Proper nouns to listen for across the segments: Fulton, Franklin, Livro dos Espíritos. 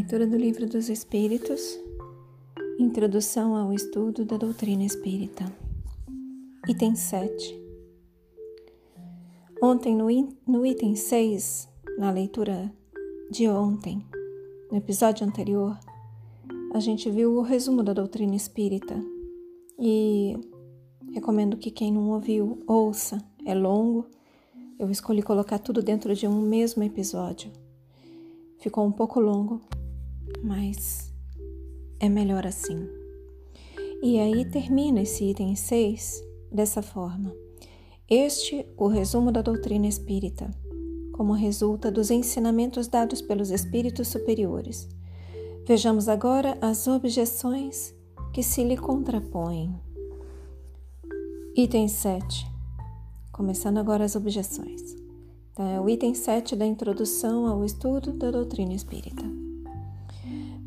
leitura do Livro dos Espíritos, Introdução ao Estudo da Doutrina Espírita. Item 7. Ontem, no item 6, na leitura de ontem, no episódio anterior, a gente viu o resumo da doutrina espírita e recomendo que quem não ouviu, ouça. É longo, eu escolhi colocar tudo dentro de um mesmo episódio. Ficou um pouco longo, mas é melhor assim. E aí termina esse item 6 dessa forma. Este, o resumo da doutrina espírita, como resulta dos ensinamentos dados pelos espíritos superiores. Vejamos agora as objeções que se lhe contrapõem. Item 7. Começando agora as objeções. Então, é o item 7 da introdução ao estudo da doutrina espírita.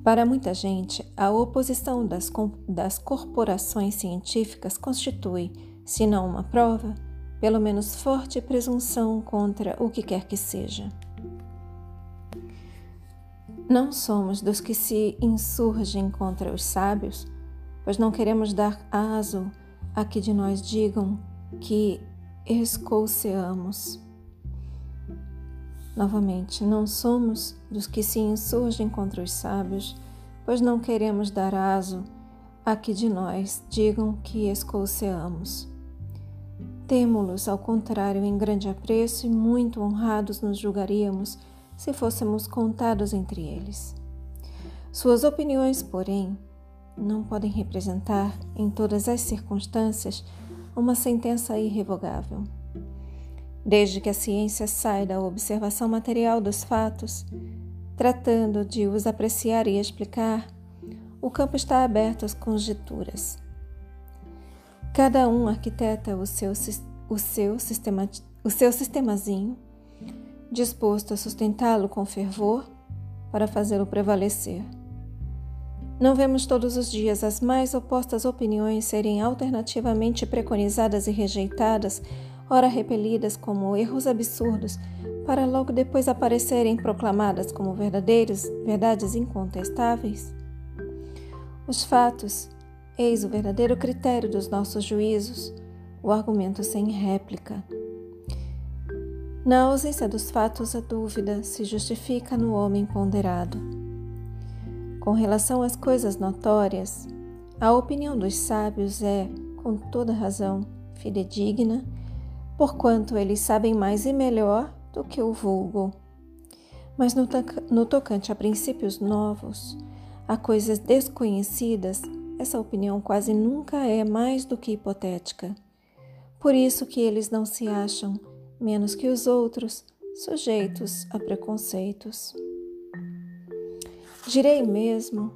Para muita gente, a oposição das corporações científicas constitui, se não uma prova, pelo menos forte presunção contra o que quer que seja. Não somos dos que se insurgem contra os sábios, pois não queremos dar aso a que de nós digam que escolceamos. Novamente, não somos dos que se insurgem contra os sábios, pois não queremos dar aso a que de nós digam que escolceamos. Temo-los, ao contrário, em grande apreço e muito honrados nos julgaríamos se fôssemos contados entre eles. Suas opiniões, porém, não podem representar, em todas as circunstâncias, uma sentença irrevogável. Desde que a ciência sai da observação material dos fatos, tratando de os apreciar e explicar, o campo está aberto às conjecturas. Cada um arquiteta o seu sistemazinho, disposto a sustentá-lo com fervor para fazê-lo prevalecer. Não vemos todos os dias as mais opostas opiniões serem alternativamente preconizadas e rejeitadas, ora repelidas como erros absurdos, para logo depois aparecerem proclamadas como verdades incontestáveis? Os fatos, eis o verdadeiro critério dos nossos juízos, o argumento sem réplica. Na ausência dos fatos, a dúvida se justifica no homem ponderado. Com relação às coisas notórias, a opinião dos sábios é, com toda razão, fidedigna, porquanto eles sabem mais e melhor do que o vulgo. Mas no tocante a princípios novos, a coisas desconhecidas, essa opinião quase nunca é mais do que hipotética. Por isso que eles não se acham, menos que os outros, sujeitos a preconceitos. Direi mesmo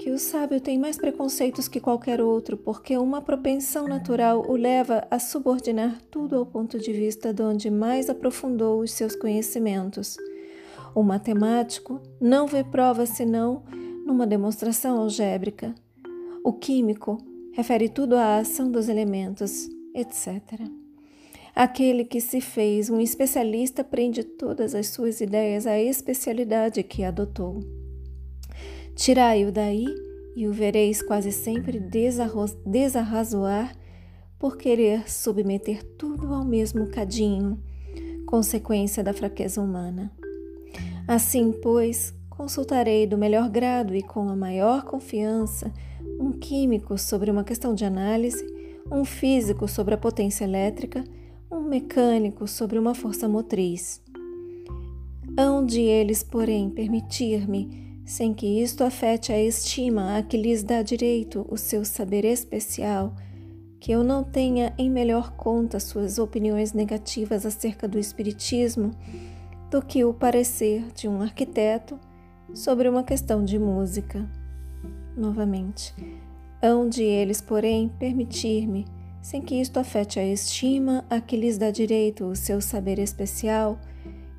que o sábio tem mais preconceitos que qualquer outro, porque uma propensão natural o leva a subordinar tudo ao ponto de vista de onde mais aprofundou os seus conhecimentos. O matemático não vê prova senão numa demonstração algébrica. O químico refere tudo à ação dos elementos, etc. Aquele que se fez um especialista prende todas as suas ideias à especialidade que adotou. Tirai-o daí e o vereis quase sempre desarrazoar por querer submeter tudo ao mesmo cadinho, consequência da fraqueza humana. Assim, pois, consultarei do melhor grado e com a maior confiança um químico sobre uma questão de análise, um físico sobre a potência elétrica, um mecânico sobre uma força motriz. Hão de eles, porém, permitir-me, sem que isto afete a estima a que lhes dá direito o seu saber especial, que eu não tenha em melhor conta suas opiniões negativas acerca do espiritismo do que o parecer de um arquiteto sobre uma questão de música. Novamente, hão de eles, porém, permitir-me, sem que isto afete a estima a que lhes dá direito o seu saber especial,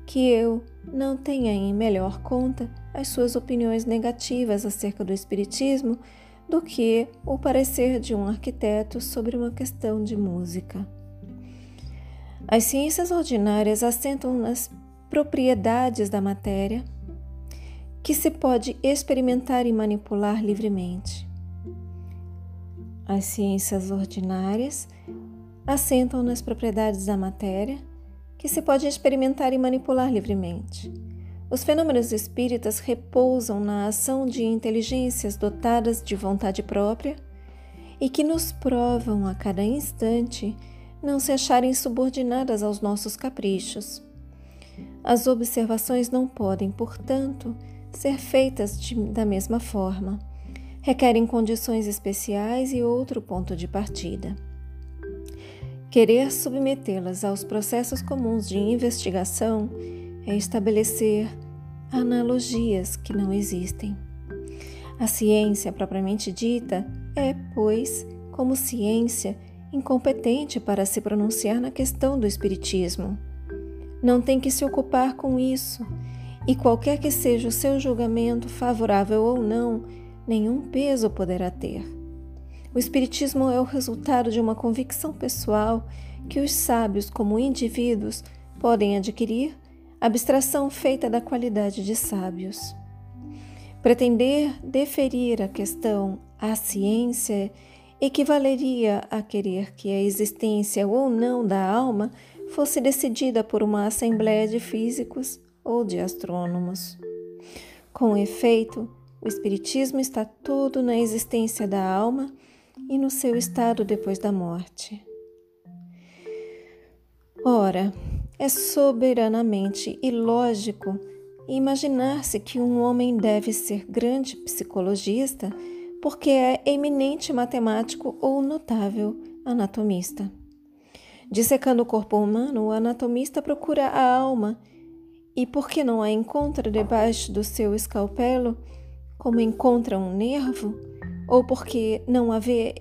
que eu não tenha em melhor conta as suas opiniões negativas acerca do espiritismo do que o parecer de um arquiteto sobre uma questão de música. As ciências ordinárias assentam nas propriedades da matéria, que se pode experimentar e manipular livremente. As ciências ordinárias assentam nas propriedades da matéria, que se pode experimentar e manipular livremente. Os fenômenos espíritas repousam na ação de inteligências dotadas de vontade própria e que nos provam a cada instante não se acharem subordinadas aos nossos caprichos. As observações não podem, portanto, ser feitas da mesma forma. Requerem condições especiais e outro ponto de partida. Querer submetê-las aos processos comuns de investigação é estabelecer analogias que não existem. A ciência propriamente dita é, pois, como ciência, incompetente para se pronunciar na questão do espiritismo. Não tem que se ocupar com isso, e qualquer que seja o seu julgamento, favorável ou não, nenhum peso poderá ter. O espiritismo é o resultado de uma convicção pessoal que os sábios, como indivíduos, podem adquirir, abstração feita da qualidade de sábios. Pretender deferir a questão à ciência equivaleria a querer que a existência ou não da alma fosse decidida por uma assembleia de físicos ou de astrônomos. Com efeito, o espiritismo está todo na existência da alma e no seu estado depois da morte. Ora, é soberanamente ilógico imaginar-se que um homem deve ser grande psicologista porque é eminente matemático ou notável anatomista. Dissecando o corpo humano, o anatomista procura a alma e, porque não a encontra debaixo do seu escalpelo, como encontra um nervo, ou porque não a vê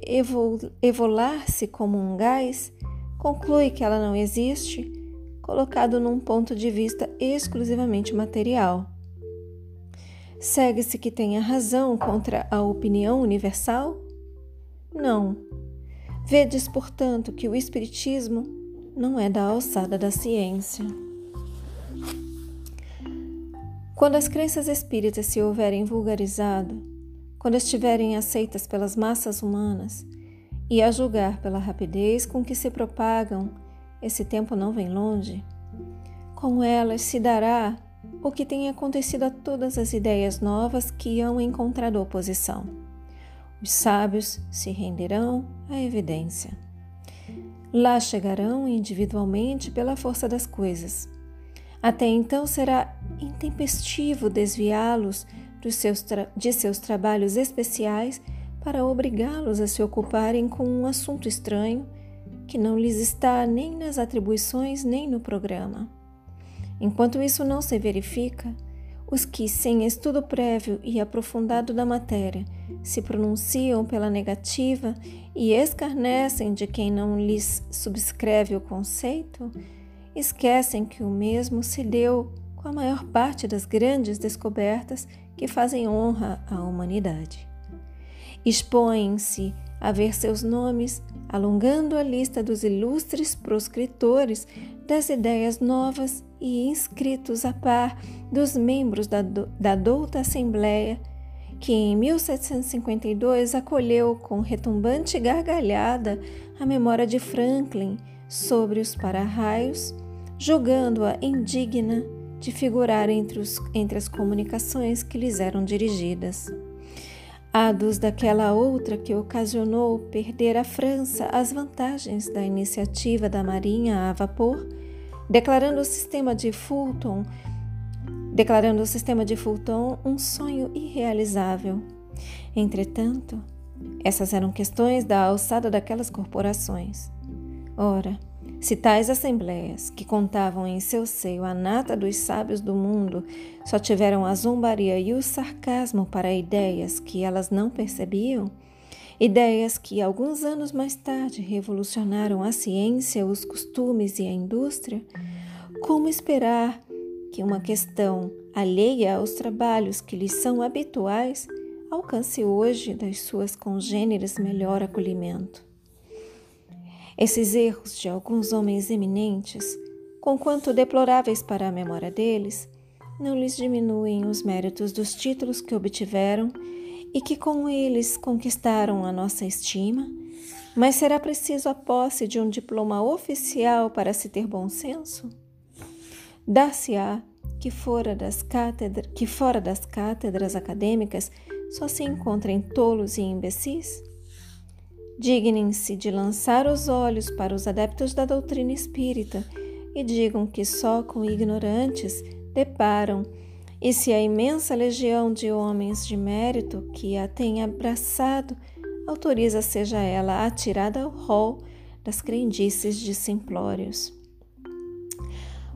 evolar-se como um gás, conclui que ela não existe, colocado num ponto de vista exclusivamente material. Segue-se que tenha razão contra a opinião universal? Não. Vedes, portanto, que o espiritismo não é da alçada da ciência. Quando as crenças espíritas se houverem vulgarizado, quando estiverem aceitas pelas massas humanas e a julgar pela rapidez com que se propagam, esse tempo não vem longe. Com elas se dará o que tem acontecido a todas as ideias novas que hão encontrado oposição. Os sábios se renderão à evidência. Lá chegarão individualmente pela força das coisas. Até então será intempestivo desviá-los de seus trabalhos especiais para obrigá-los a se ocuparem com um assunto estranho que não lhes está nem nas atribuições nem no programa. Enquanto isso não se verifica, os que, sem estudo prévio e aprofundado da matéria, se pronunciam pela negativa e escarnecem de quem não lhes subscreve o conceito, esquecem que o mesmo se deu com a maior parte das grandes descobertas que fazem honra à humanidade. Expõem-se a ver seus nomes, alongando a lista dos ilustres proscritores das ideias novas e inscritos a par dos membros da douta Assembleia, que em 1752 acolheu com retumbante gargalhada a memória de Franklin sobre os para-raios, julgando-a indigna de figurar entre as comunicações que lhes eram dirigidas. A dos daquela outra que ocasionou perder à França as vantagens da iniciativa da Marinha a vapor, declarando o sistema de Fulton um sonho irrealizável. Entretanto, essas eram questões da alçada daquelas corporações. Ora, se tais assembleias, que contavam em seu seio a nata dos sábios do mundo, só tiveram a zombaria e o sarcasmo para ideias que elas não percebiam, ideias que alguns anos mais tarde revolucionaram a ciência, os costumes e a indústria, como esperar que uma questão alheia aos trabalhos que lhes são habituais alcance hoje das suas congêneres melhor acolhimento? Esses erros de alguns homens eminentes, conquanto deploráveis para a memória deles, não lhes diminuem os méritos dos títulos que obtiveram e que com eles conquistaram a nossa estima, mas será preciso a posse de um diploma oficial para se ter bom senso? Dar-se-á que fora das cátedras acadêmicas só se encontrem tolos e imbecis? Dignem-se de lançar os olhos para os adeptos da doutrina espírita e digam que só com ignorantes deparam, e se a imensa legião de homens de mérito que a tem abraçado autoriza seja ela atirada ao rol das crendices de simplórios.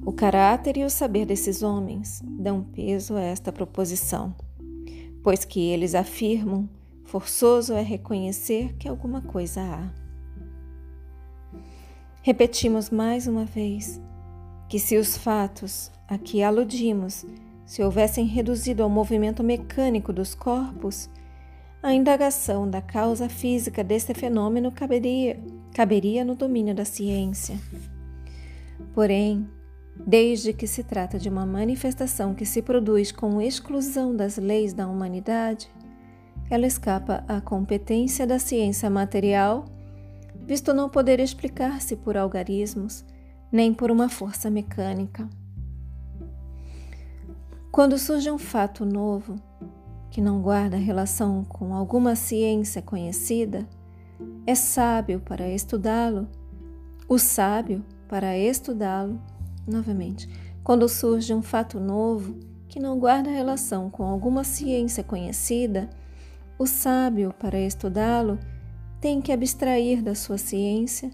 O caráter e o saber desses homens dão peso a esta proposição, pois que eles afirmam, forçoso é reconhecer que alguma coisa há. Repetimos mais uma vez que se os fatos a que aludimos se houvessem reduzido ao movimento mecânico dos corpos, a indagação da causa física deste fenômeno caberia no domínio da ciência. Porém, desde que se trata de uma manifestação que se produz com exclusão das leis da humanidade, ela escapa à competência da ciência material, visto não poder explicar-se por algarismos, nem por uma força mecânica. Quando surge um fato novo, que não guarda relação com alguma ciência conhecida, o sábio para estudá-lo, novamente, quando surge um fato novo, que não guarda relação com alguma ciência conhecida, o sábio para estudá-lo tem que abstrair da sua ciência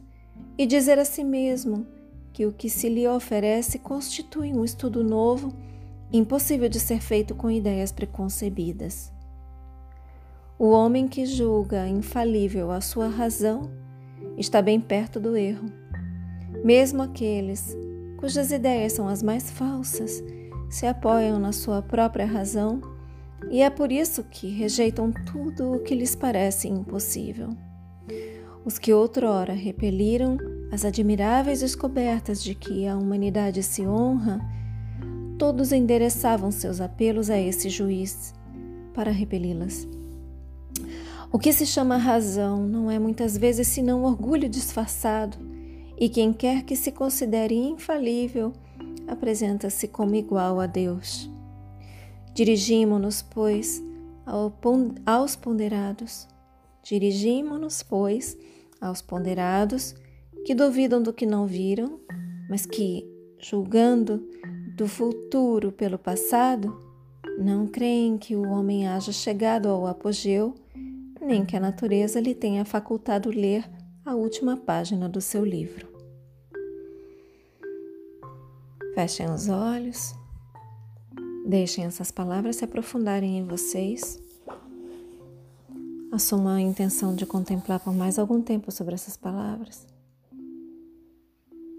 e dizer a si mesmo que o que se lhe oferece constitui um estudo novo impossível de ser feito com ideias preconcebidas. O homem que julga infalível a sua razão está bem perto do erro. Mesmo aqueles cujas ideias são as mais falsas se apoiam na sua própria razão e é por isso que rejeitam tudo o que lhes parece impossível. Os que outrora repeliram as admiráveis descobertas de que a humanidade se honra, todos endereçavam seus apelos a esse juiz para repeli-las. O que se chama razão não é muitas vezes senão orgulho disfarçado, e quem quer que se considere infalível apresenta-se como igual a Deus. Dirigimo-nos, pois, aos ponderados que duvidam do que não viram, mas que, julgando do futuro pelo passado, não creem que o homem haja chegado ao apogeu, nem que a natureza lhe tenha facultado ler a última página do seu livro. Fechem os olhos, deixem essas palavras se aprofundarem em vocês. Assumam a intenção de contemplar por mais algum tempo sobre essas palavras.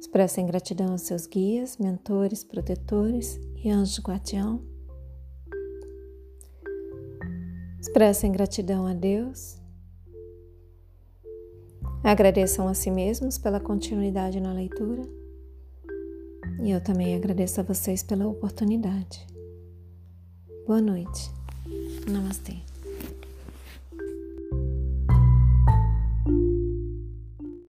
Expressem gratidão aos seus guias, mentores, protetores e anjo guardião. Expressem gratidão a Deus. Agradeçam a si mesmos pela continuidade na leitura. E eu também agradeço a vocês pela oportunidade. Boa noite. Namastê.